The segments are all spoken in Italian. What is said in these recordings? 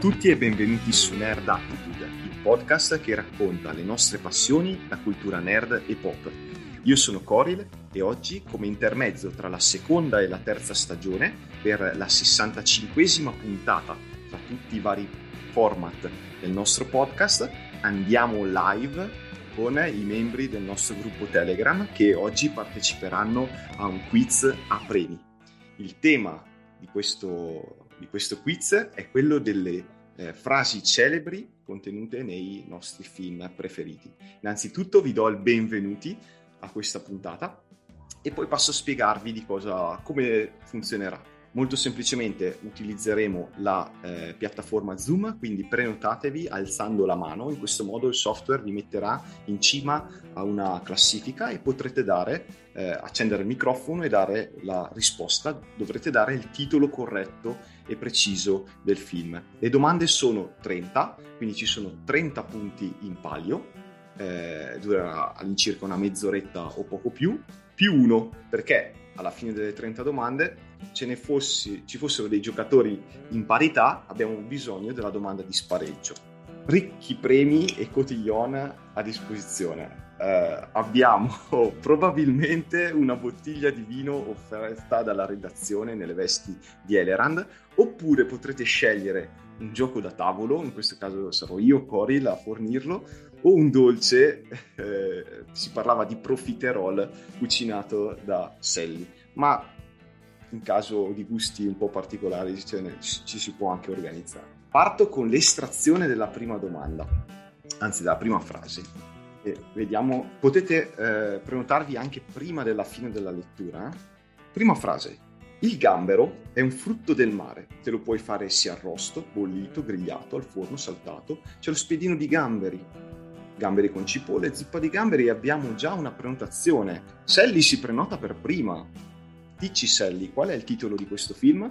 tutti e benvenuti su Nerd Attitude, il podcast che racconta le nostre passioni, la cultura nerd e pop. Io sono Coril e oggi, come intermezzo tra la seconda e la terza stagione, per la 65esima puntata tra tutti i vari format del nostro podcast, andiamo live con i membri del nostro gruppo Telegram che oggi parteciperanno a un quiz a premi. Il tema di questo quiz è quello delle frasi celebri contenute nei nostri film preferiti. Innanzitutto vi do il benvenuti a questa puntata e poi passo a spiegarvi come funzionerà. Molto semplicemente utilizzeremo la piattaforma Zoom, quindi prenotatevi alzando la mano. In questo modo il software vi metterà in cima a una classifica e potrete accendere il microfono e dare la risposta. Dovrete dare il titolo corretto e preciso del film. Le domande sono 30, quindi ci sono 30 punti in palio. Durerà all'incirca una mezz'oretta o poco più uno, perché alla fine delle 30 domande ci fossero dei giocatori in parità, abbiamo bisogno della domanda di spareggio. Ricchi premi e cotillon a disposizione. Abbiamo probabilmente una bottiglia di vino offerta dalla redazione nelle vesti di Elerand, oppure potrete scegliere un gioco da tavolo, in questo caso sarò io, Coril, a fornirlo, o un dolce, si parlava di profiterol cucinato da Sally, ma in caso di gusti un po' particolari ci si può anche organizzare. Parto con l'estrazione della prima domanda, anzi della prima frase. E vediamo, potete prenotarvi anche prima della fine della lettura. Prima frase. Il gambero è un frutto del mare, te lo puoi fare sia arrosto, bollito, grigliato, al forno, saltato, c'è lo spiedino di gamberi con cipolle, zuppa di gamberi, e abbiamo già una prenotazione. Sally si prenota per prima. Dici Sally, qual è il titolo di questo film?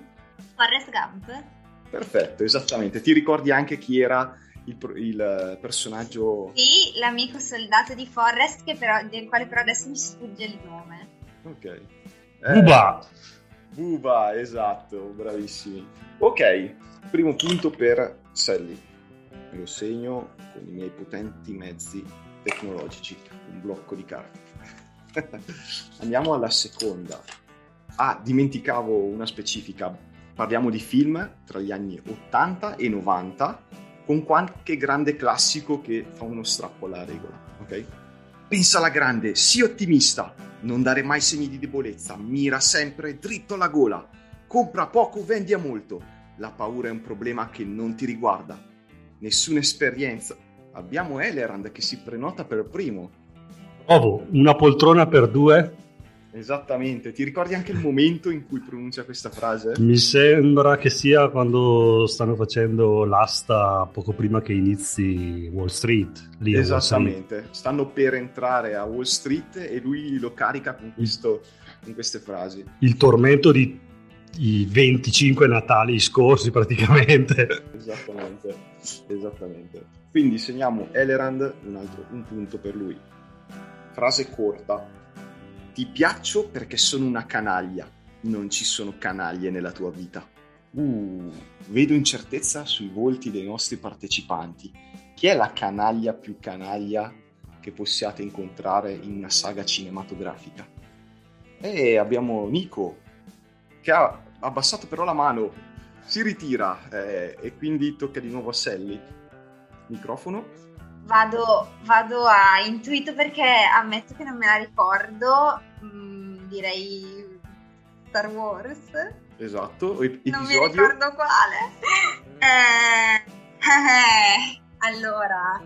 Forrest Gump. Perfetto, esattamente. Ti ricordi anche chi era il personaggio? Sì, l'amico soldato di Forrest, del quale però adesso mi sfugge il nome. Ok. Buba, esatto, bravissimi. Ok, primo punto per Sally. Lo segno con i miei potenti mezzi tecnologici, un blocco di carta. Andiamo alla seconda. Dimenticavo una specifica. Parliamo di film tra gli anni 80 e 90 con qualche grande classico che fa uno strappo alla regola, ok? Pensa alla grande, sii ottimista, non dare mai segni di debolezza, mira sempre dritto alla gola, compra poco, vendi a molto, la paura è un problema che non ti riguarda, nessuna esperienza. Abbiamo Elerand che si prenota per primo. Una poltrona per due? Esattamente, ti ricordi anche il momento in cui pronuncia questa frase? Mi sembra che sia quando stanno facendo l'asta poco prima che inizi Wall Street. Lì esattamente, Wall Street. Stanno per entrare a Wall Street e lui lo carica con queste frasi. Il tormento di i 25 Natali scorsi praticamente. Esattamente. Quindi segniamo Elerand, un punto per lui. Frase corta. Ti piaccio perché sono una canaglia, non ci sono canaglie nella tua vita. Vedo incertezza sui volti dei nostri partecipanti. Chi è la canaglia più canaglia che possiate incontrare in una saga cinematografica? E abbiamo Nico, che ha abbassato però la mano, si ritira e quindi tocca di nuovo a Sally. Microfono. Vado a intuito perché ammetto che non me la ricordo, direi Star Wars. Esatto, episodio. Non mi ricordo quale. Allora,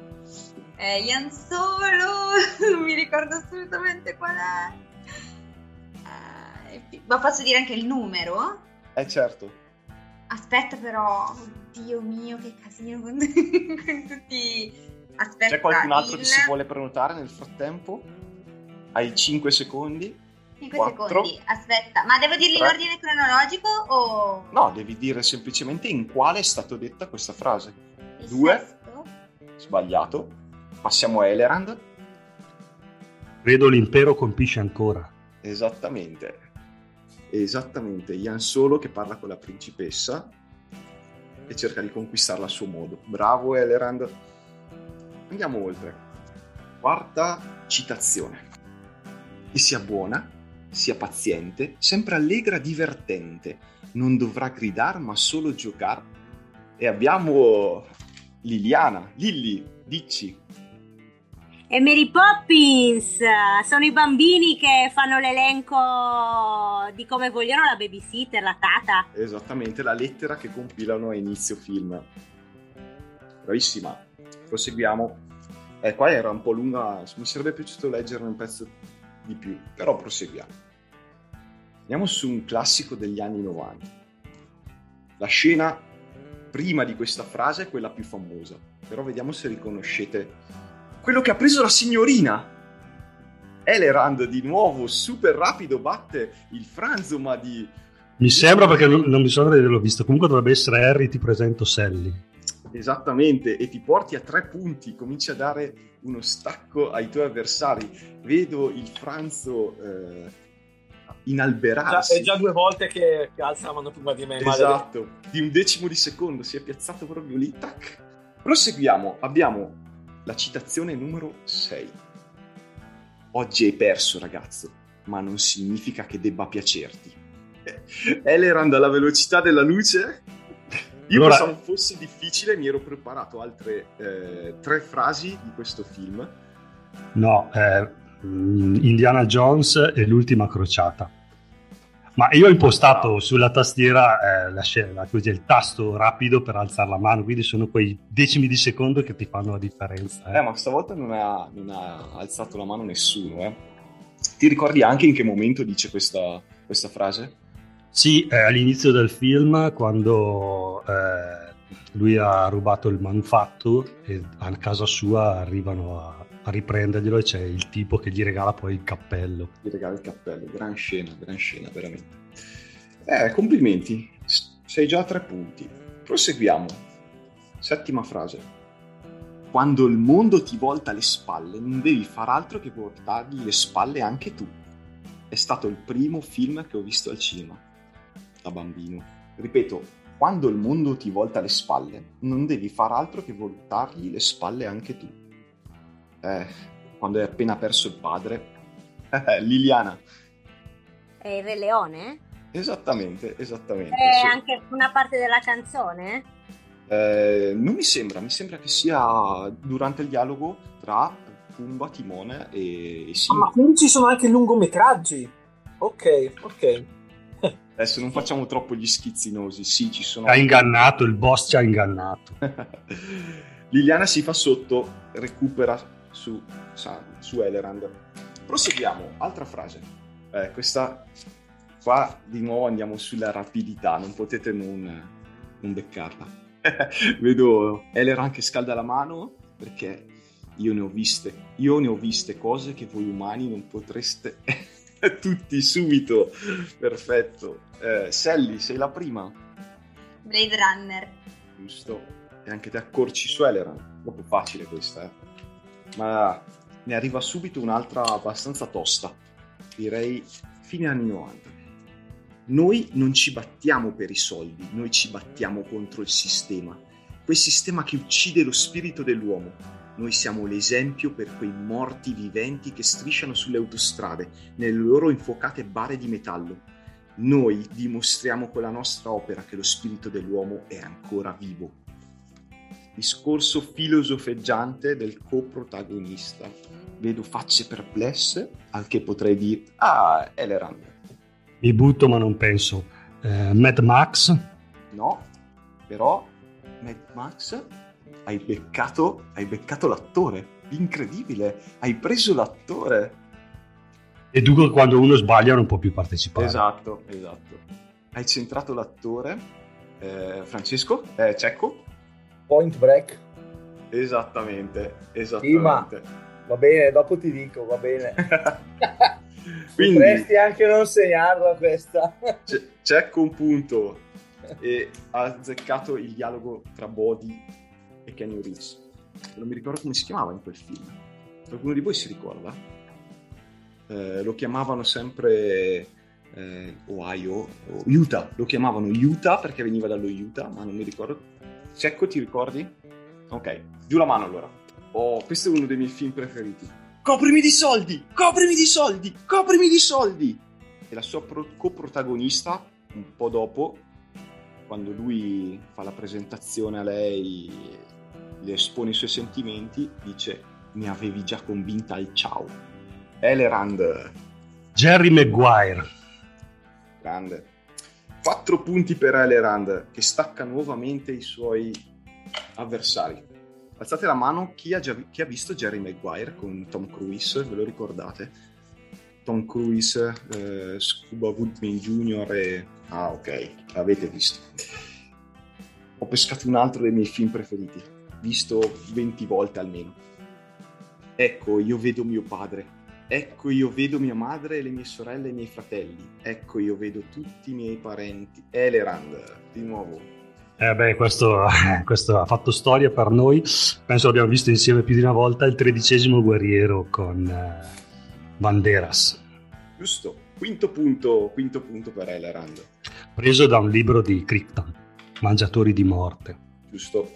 Ian Solo, non mi ricordo assolutamente qual è. Ma posso dire anche il numero? Certo. Aspetta però, oddio mio, che casino con tutti... Aspetta, c'è qualcun altro che si vuole prenotare nel frattempo? Hai 5 secondi. 5 4, secondi, aspetta. Ma devo dirgli 3. In ordine cronologico o... No, devi dire semplicemente in quale è stata detta questa frase. Il 2. Sesto. Sbagliato. Passiamo a Elerand. Vedo l'impero colpisce ancora. Esattamente. Ian Solo che parla con la principessa. e cerca di conquistarla a suo modo. Bravo Elrond. Andiamo oltre. Quarta citazione. Che sia buona, sia paziente, sempre allegra, divertente. Non dovrà gridar, ma solo giocar. E abbiamo Liliana. Lilli, dici. E Mary Poppins, sono i bambini che fanno l'elenco di come vogliono la babysitter, la tata. Esattamente, la lettera che compilano a inizio film. Bravissima, proseguiamo. Qua era un po' lunga, mi sarebbe piaciuto leggere un pezzo di più, però proseguiamo. Andiamo su un classico degli anni 90. La scena prima di questa frase è quella più famosa, però vediamo se riconoscete quello che ha preso la signorina. Elrond di nuovo super rapido batte il franzoma di... Mi sembra, perché non mi sembra di averlo visto, comunque dovrebbe essere Harry ti presento Sally. Esattamente, e ti porti a 3 punti, cominci a dare uno stacco ai tuoi avversari. Vedo il franzo inalberarsi. È già 2 volte che alza la mano prima di me. Esatto, di 1/10 di secondo si è piazzato proprio lì, tac. Proseguiamo, abbiamo la citazione numero 6. Oggi hai perso, ragazzo, ma non significa che debba piacerti. Elrond alla velocità della luce. Io allora, pensavo fosse difficile, mi ero preparato altre 3 frasi di questo film. No, Indiana Jones e l'ultima crociata. Ma io ho impostato sulla tastiera la scena, così il tasto rapido per alzare la mano, quindi sono quei 10 di secondo che ti fanno la differenza. Ma stavolta non ha alzato la mano nessuno, Ti ricordi anche in che momento dice questa frase? Sì, all'inizio del film, quando lui ha rubato il manufatto e a casa sua arrivano a riprenderglielo, e c'è il tipo che gli regala poi il cappello. Gli regala il cappello, gran scena, veramente. Complimenti, sei già a 3 punti. Proseguiamo. 7ª frase. Quando il mondo ti volta le spalle, non devi far altro che portargli le spalle anche tu. È stato il primo film che ho visto al cinema, da bambino. Ripeto, quando il mondo ti volta le spalle, non devi far altro che voltargli le spalle anche tu. Quando hai appena perso il padre. Liliana. È il Re Leone? Esattamente. È sì. Anche una parte della canzone? Non mi sembra che sia durante il dialogo tra Pumba, Timone e Simba. Ah, ma quindi ci sono anche lungometraggi? Ok. Adesso non facciamo troppo gli schizzinosi, sì, ci sono... Ha ingannato, il boss ci ha ingannato. Liliana si fa sotto, recupera su Elrond. Proseguiamo, altra frase. Questa qua di nuovo andiamo sulla rapidità, non potete non beccarla. Vedo Elrond che scalda la mano, perché io ne ho viste cose che voi umani non potreste... Tutti subito, perfetto. Sally, sei la prima. Blade Runner. Giusto, e anche te accorci su Elrond, proprio facile questa, ma ne arriva subito un'altra abbastanza tosta, direi fine anni 90. Noi non ci battiamo per i soldi, noi ci battiamo contro il sistema, quel sistema che uccide lo spirito dell'uomo. Noi siamo l'esempio per quei morti viventi che strisciano sulle autostrade, nelle loro infuocate bare di metallo. Noi dimostriamo con la nostra opera che lo spirito dell'uomo è ancora vivo. Discorso filosofeggiante del coprotagonista. Vedo facce perplesse, al che potrei dire, Elrond. Mi butto ma non penso. Mad Max? No, però Mad Max... Hai beccato l'attore, incredibile, hai preso l'attore. E dunque quando uno sbaglia non può più partecipare. Esatto. Hai centrato l'attore, Francesco, Cecco. Point Break. Esattamente. Sì, ma va bene, dopo ti dico, va bene. Quindi, potresti anche non segnarla questa. Cecco un punto, e ha azzeccato il dialogo tra Bodhi e Kenny Reeves. Non mi ricordo come si chiamava in quel film. Qualcuno di voi si ricorda? Lo chiamavano sempre Ohio, Utah. Lo chiamavano Utah perché veniva dallo Utah, ma non mi ricordo Secco, ti ricordi? Ok, giù la mano allora. Oh, questo è uno dei miei film preferiti. Coprimi di soldi! Coprimi di soldi! Coprimi di soldi! E la sua coprotagonista, un po' dopo, quando lui fa la presentazione a lei, le espone i suoi sentimenti, dice: mi avevi già convinta al ciao. Elerand. Jerry Maguire. Grande. 4 punti per Elerand, che stacca nuovamente i suoi avversari. Alzate la mano chi ha visto Jerry Maguire con Tom Cruise, ve lo ricordate? Tom Cruise, Scuba Woodman Jr. e... Ah, ok, l'avete visto. Ho pescato un altro dei miei film preferiti, visto 20 volte almeno. Ecco, io vedo mio padre. Ecco, io vedo mia madre, le mie sorelle e i miei fratelli. Ecco, io vedo tutti i miei parenti. Elerand, di nuovo. Questo ha fatto storia per noi. Penso l'abbiamo visto insieme più di una volta, Il tredicesimo guerriero con Banderas. Giusto. Quinto punto per Elerand. Preso da un libro di Crichton, Mangiatori di morte. Giusto.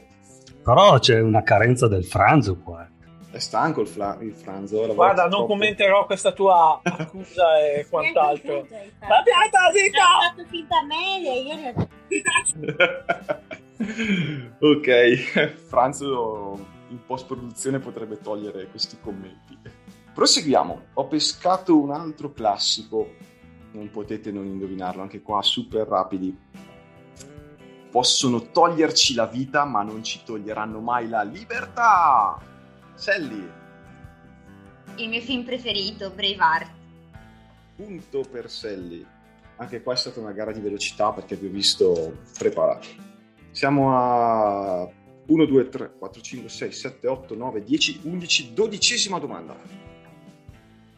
Però c'è una carenza del franzo qua. È stanco il franzo. Guarda, non troppo. Commenterò questa tua accusa e quant'altro. La pianta zitta! Ha fatto finta mele. Ok, franzo in post-produzione potrebbe togliere questi commenti. Proseguiamo. Ho pescato un altro classico. Non potete non indovinarlo, anche qua super rapidi. Possono toglierci la vita, ma non ci toglieranno mai la libertà. Sally. Il mio film preferito, Braveheart. Punto per Sally. Anche qua è stata una gara di velocità perché vi ho visto preparati. Siamo a 1, 2, 3, 4, 5, 6, 7, 8, 9, 10, 11, 12ª domanda.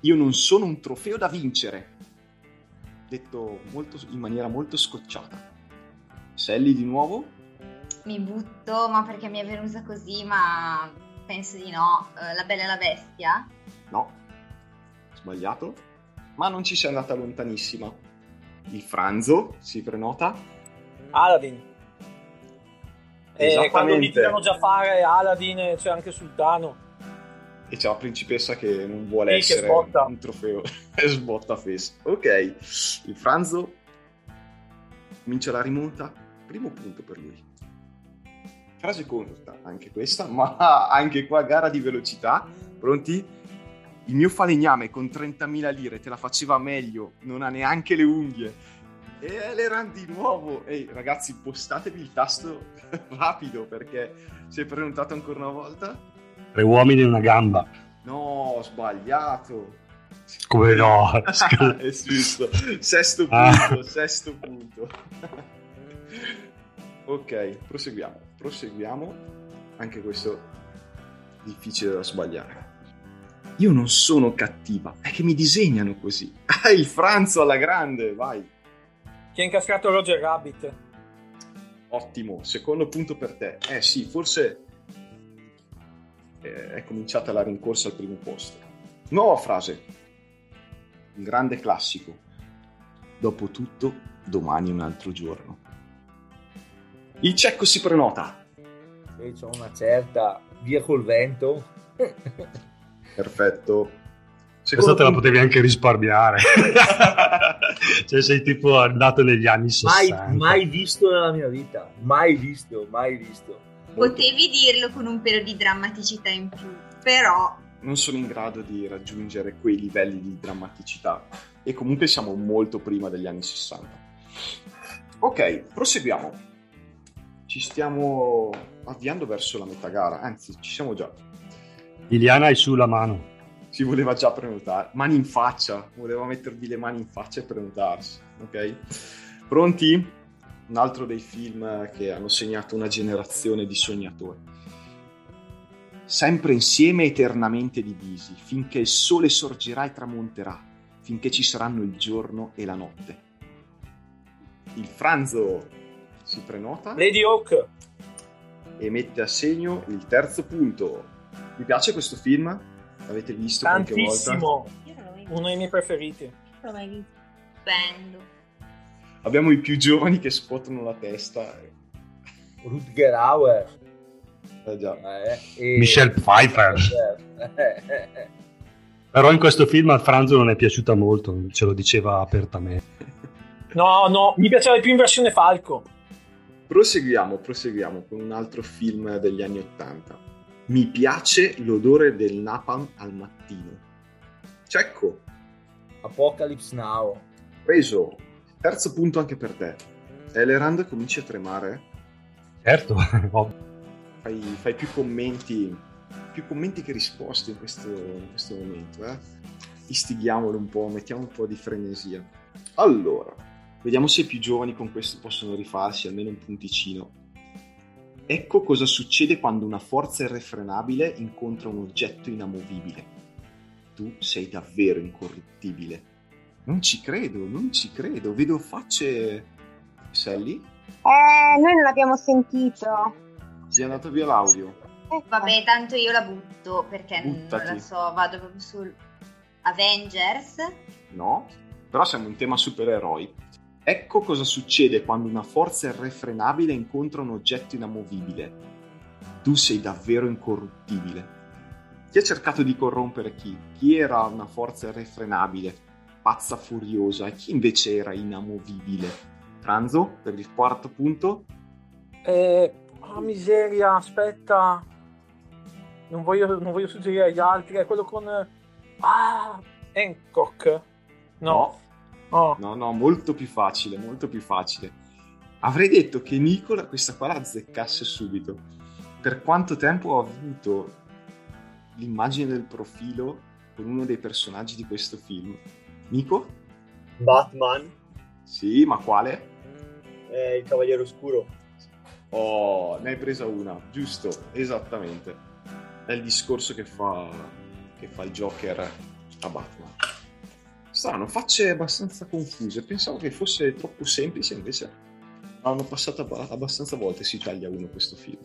Io non sono un trofeo da vincere. Detto in maniera molto scocciata. Sally di nuovo. Mi butto, ma perché mi è venuta così, ma... Penso di no. La Bella e la Bestia? No, sbagliato, ma non ci sei andata lontanissima. Il franzo si prenota. Aladdin. E quando iniziano già a fare Aladdin c'è anche Sultano. E c'è la principessa che non vuole essere un trofeo. E sbotta face. Ok, il franzo comincia la rimonta. Primo punto per lui. Frase corta anche questa, ma anche qua gara di velocità. Pronti? Il mio falegname con 30.000 lire te la faceva meglio, non ha neanche le unghie. E Elerand di nuovo. Ehi ragazzi, postatevi il tasto rapido perché si è prenotato ancora una volta. Tre uomini e una gamba. No, sbagliato. Come no? È giusto. Sesto punto. Ok, proseguiamo, anche questo difficile da sbagliare. Io non sono cattiva, è che mi disegnano così. Ah, il franzo alla grande, vai. Chi ha incastrato Roger Rabbit? Ottimo, secondo punto per te. Sì, forse è cominciata la rincorsa al primo posto. Nuova frase, un grande classico. Dopotutto, domani è un altro giorno. Il cecco si prenota. Sì, c'ho una certa. Via col vento. Perfetto. Secondo questa te la potevi anche risparmiare. Cioè sei tipo andato negli anni 60. Mai visto nella mia vita. Mai visto. Potevi dirlo con un pelo di drammaticità in più, però... Non sono in grado di raggiungere quei livelli di drammaticità. E comunque siamo molto prima degli anni 60. Ok, proseguiamo. Ci stiamo avviando verso la metà gara, anzi ci siamo già. Liliana è sulla mano. Si voleva già prenotare, mani in faccia, voleva mettervi le mani in faccia e prenotarsi, ok? Pronti? Un altro dei film che hanno segnato una generazione di sognatori. Sempre insieme eternamente divisi, finché il sole sorgerà e tramonterà, finché ci saranno il giorno e la notte. Il franzo... si prenota. Ladyhawk. E mette a segno il terzo punto. Vi piace questo film? L'avete visto qualche volta? Tantissimo. Uno dei miei preferiti. Bello. Abbiamo i più giovani che scuotono la testa. Rutger Hauer, già. E Michelle Pfeiffer. Però in questo film al Franzo non è piaciuta molto, ce lo diceva apertamente. No, mi piaceva più in versione Falco. Proseguiamo con un altro film degli anni '80. Mi piace l'odore del napalm al mattino. Cecco. Apocalypse Now. Preso. Terzo punto anche per te. Elerand cominci a tremare? Certo. Fai più commenti che risposte in questo momento. Istighiamolo un po', mettiamo un po' di frenesia. Allora, vediamo se i più giovani con questo possono rifarsi almeno un punticino. Ecco cosa succede quando una forza irrefrenabile incontra un oggetto inamovibile. Tu sei davvero incorruttibile. Non ci credo. Vedo facce... Sally? Noi non l'abbiamo sentito. Si è andato via l'audio. Vabbè, tanto io la butto, perché buttati. Non la so, vado proprio sul Avengers. No, però siamo in tema supereroi. Ecco cosa succede quando una forza irrefrenabile incontra un oggetto inamovibile. Tu sei davvero incorruttibile. Chi ha cercato di corrompere chi? Chi era una forza irrefrenabile, pazza furiosa, e chi invece era inamovibile? Franzo, per il quarto punto? Miseria, aspetta. Non voglio suggerire agli altri. È quello con... Hancock. No. No, molto più facile. Avrei detto che Nicola questa qua la azzeccasse subito. Per quanto tempo ho avuto l'immagine del profilo con uno dei personaggi di questo film. Nico? Batman. Sì, ma quale? Il Cavaliere Oscuro. Oh, ne hai presa una, giusto, esattamente. È il discorso che fa il Joker a Batman. Strano, facce abbastanza confuse. Pensavo che fosse troppo semplice, invece l'hanno passata abbastanza volte. Si taglia uno questo film.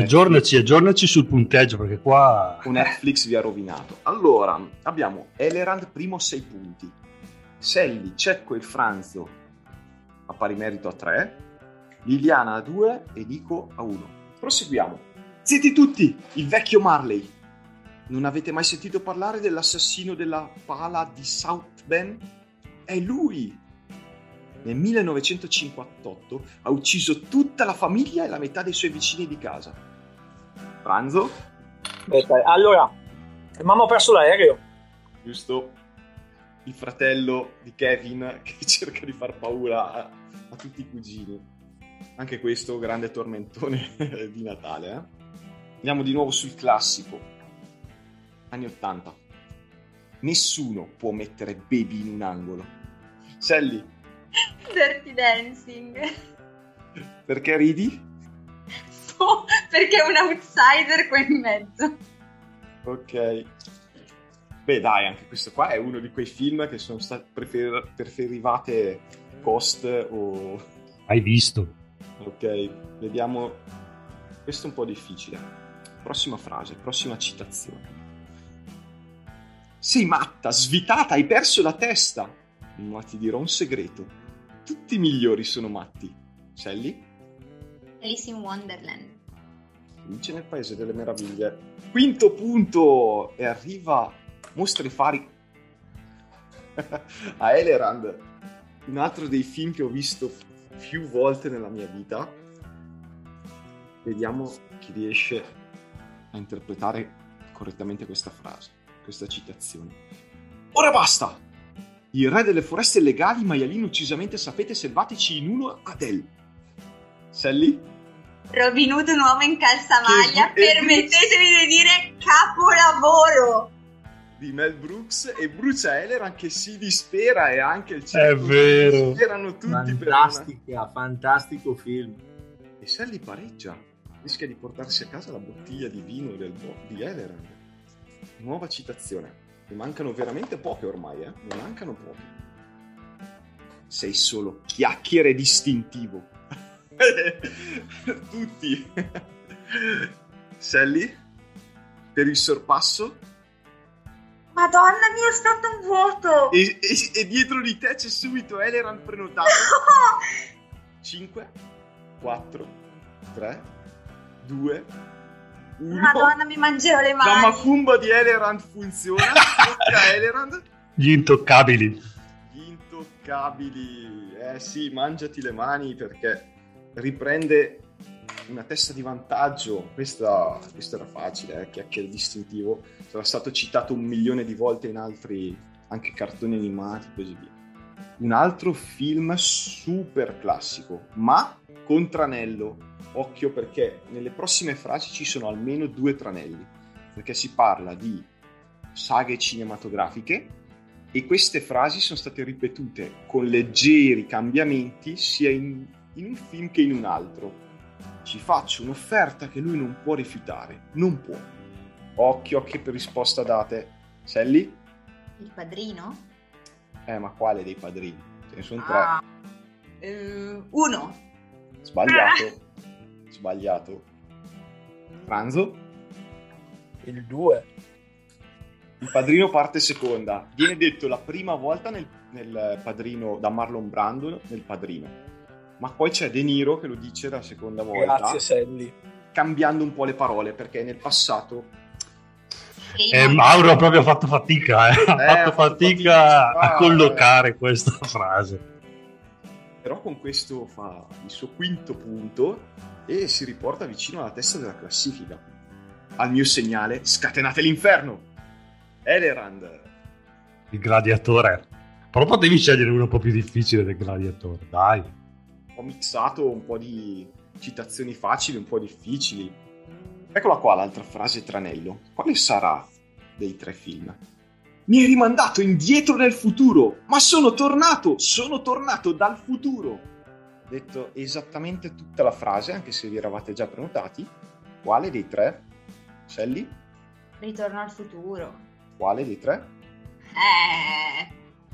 Aggiornaci sul punteggio, perché qua... Un Netflix vi ha rovinato. Allora, abbiamo Elerand primo 6 punti. Sally, Cecco e Franzo a pari merito a 3, Liliana a 2 e Nico a 1. Proseguiamo. Zitti tutti, il vecchio Marley. Non avete mai sentito parlare dell'assassino della pala di South Bend? È lui! Nel 1958 ha ucciso tutta la famiglia e la metà dei suoi vicini di casa. Franzo? Allora, Mamma ho perso l'aereo. Giusto. Il fratello di Kevin che cerca di far paura a tutti i cugini. Anche questo grande tormentone di Natale. Andiamo di nuovo sul classico. Anni 80. Nessuno può mettere baby in un angolo. Sally. Dirty Dancing. Perché ridi? No, perché è un outsider qua in mezzo. Ok. Beh dai, anche questo qua è uno di quei film che sono stati preferivate cost o... Hai visto? Ok, vediamo. Questo è un po' difficile. Prossima frase, prossima citazione. Sei matta, svitata, hai perso la testa. Ma ti dirò un segreto. Tutti i migliori sono matti. Sally? Alice in Wonderland. Vince nel paese delle meraviglie. Quinto punto! E arriva... Mostri fari a Elerand, un altro dei film che ho visto più volte nella mia vita. Vediamo chi riesce a interpretare correttamente questa frase, questa citazione. Ora basta! Il re delle foreste legali, maialino uccisamente sapete selvatici in uno Adele. Sally? Robin Hood, un uomo in calzamaglia, permettetemi di dire capolavoro! Di Mel Brooks, e brucia Elerand che si dispera, e anche il cerchio. È vero. Erano tutti fantastico film. E Sally pareggia, rischia di portarsi a casa la bottiglia di vino di Elerand. Nuova citazione. Ne mancano veramente poche ormai, ne mancano poche. Sei solo chiacchiere distintivo. Tutti. Sally, per il sorpasso. Madonna mia, è stato un vuoto! E dietro di te c'è subito Elerand prenotato. No! 5 4, 3, 2, 1. Madonna, mi mangerò le mani. La macumba di Elerand funziona. Elerand. Gli intoccabili. Gli intoccabili. Eh sì, mangiati le mani, perché riprende una testa di vantaggio. Questo era facile, che è il distintivo. Sarà stato citato 1 milione di volte in altri, anche cartoni animati, così via. Un altro film super classico, ma con tranello. Occhio, perché nelle prossime frasi ci sono almeno 2 tranelli, perché si parla di saghe cinematografiche e queste frasi sono state ripetute con leggeri cambiamenti sia in un film che in un altro. Ci faccio un'offerta che lui non può rifiutare, non può. Occhio per risposta date. Sally? Il Padrino? Ma quale dei padrini? Ce ne sono 3. 1. Sbagliato. Pranzo? Il 2. Il Padrino parte seconda. Viene detto la prima volta nel Padrino da Marlon Brando, nel Padrino. Ma poi c'è De Niro che lo dice la seconda volta. Grazie, Sally. Cambiando un po' le parole, perché nel passato... Mauro ha proprio fatto fatica, ha fatto fatica a collocare questa frase. Però con questo fa il suo quinto punto e si riporta vicino alla testa della classifica. Al mio segnale, scatenate l'inferno! Elerand. Il Gladiatore. Però potevi scegliere uno un po' più difficile del Gladiatore, dai. Ho mixato un po' di citazioni facili, un po' difficili. Eccola qua l'altra frase tranello. Quale sarà dei 3 film? Mi hai rimandato indietro nel futuro, ma sono tornato dal futuro. Ho detto esattamente tutta la frase, anche se vi eravate già prenotati. Quale dei 3? Sally? Ritorno al futuro. Quale dei 3?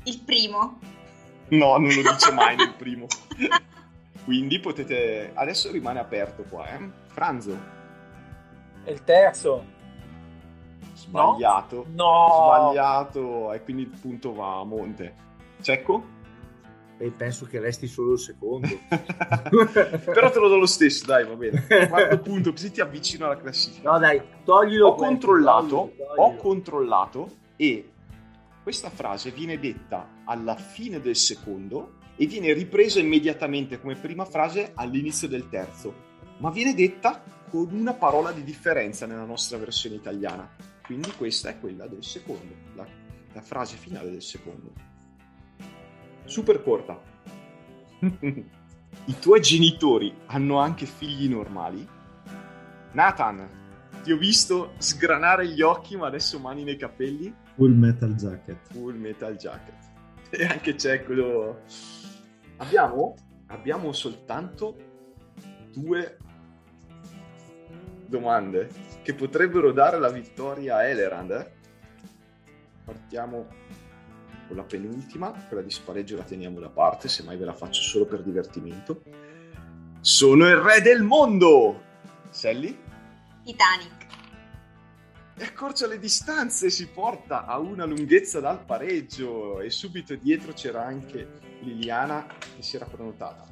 Il primo. No, non lo dice mai nel primo. Quindi potete... Adesso rimane aperto qua, Franzo. Il terzo. Sbagliato. No. Sbagliato. E quindi il punto va a monte. Cecco? E penso che resti solo il secondo. Però te lo do lo stesso, dai, va bene. Quarto punto, così ti avvicino alla classifica. No, dai, toglilo. Ho controllato e questa frase viene detta alla fine del secondo e viene ripresa immediatamente come prima frase all'inizio del terzo. Ma viene detta con una parola di differenza nella nostra versione italiana. Quindi questa è quella del secondo, la frase finale del secondo. Super corta. I tuoi genitori hanno anche figli normali? Nathan, ti ho visto sgranare gli occhi, ma adesso mani nei capelli? Full Metal Jacket. E anche c'è quello... Abbiamo soltanto 2 domande che potrebbero dare la vittoria a Elerand. Partiamo con la penultima, quella di spareggio la teniamo da parte, semmai ve la faccio solo per divertimento. Sono il re del mondo. Sally? Titanic. E accorcia le distanze, si porta a una lunghezza dal pareggio e subito dietro c'era anche Liliana che si era prenotata.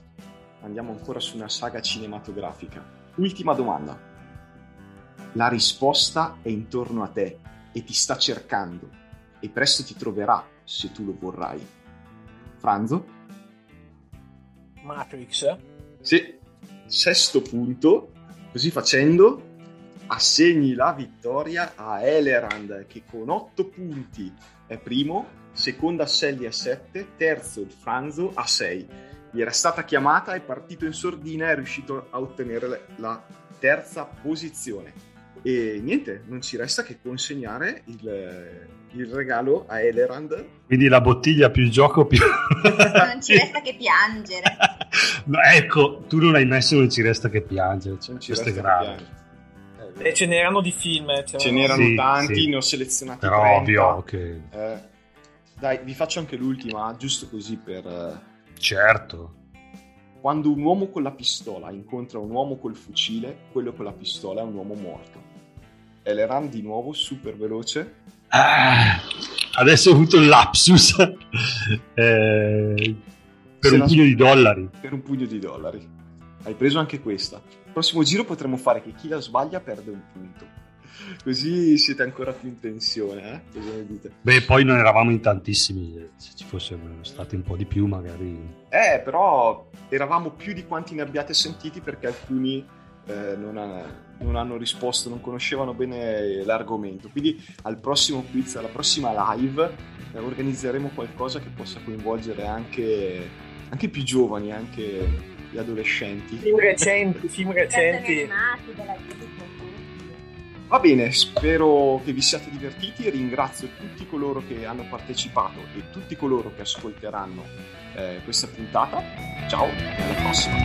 Andiamo ancora su una saga cinematografica. Ultima domanda. La risposta è intorno a te e ti sta cercando e presto ti troverà se tu lo vorrai. Franzo? Matrix? Sì, 6° punto. Così facendo assegni la vittoria a Elerand, che con 8 punti è primo, seconda Sally a 7, terzo il Franzo a 6. Gli era stata chiamata, è partito in sordina e è riuscito a ottenere la terza posizione. E niente, non ci resta che consegnare il regalo a Elerand. Quindi la bottiglia più gioco più... Non ci resta che piangere. No, ecco, tu non hai messo non ci resta che piangere. Cioè, non ci resta grave. Che piangere. E ce n'erano di film. Ce n'erano tanti, sì. Ne ho selezionati però 30. Ovvio, ok. Dai, vi faccio anche l'ultima, giusto così per... Certo. Quando un uomo con la pistola incontra un uomo col fucile, quello con la pistola è un uomo morto. Elerand di nuovo, super veloce. Adesso ho avuto il lapsus. Per un pugno di dollari. Hai preso anche questa. Il prossimo giro potremo fare che chi la sbaglia perde un punto. Così siete ancora più in tensione, eh? Cosa ne dite? Beh, poi non eravamo in tantissimi, se ci fossero stati un po' di più magari. Però eravamo più di quanti ne abbiate sentiti, perché alcuni non hanno risposto, non conoscevano bene l'argomento. Quindi al prossimo quiz, alla prossima live, organizzeremo qualcosa che possa coinvolgere anche più giovani, anche gli adolescenti. Film recenti. Va bene, spero che vi siate divertiti. Ringrazio tutti coloro che hanno partecipato e tutti coloro che ascolteranno questa puntata. Ciao e alla prossima.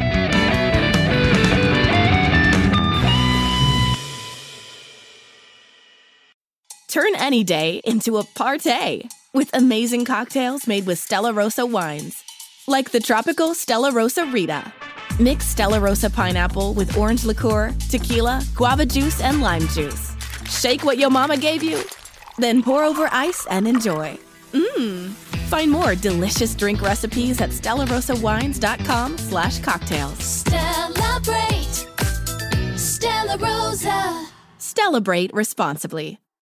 Turn any day into a party with amazing cocktails made with Stella Rosa wines, like the tropical Stella Rosa Rita. Mix Stella Rosa pineapple with orange liqueur, tequila, guava juice, and lime juice. Shake what your mama gave you, then pour over ice and enjoy. Find more delicious drink recipes at stellarosawines.com/cocktails. Celebrate Stella Rosa. Celebrate responsibly.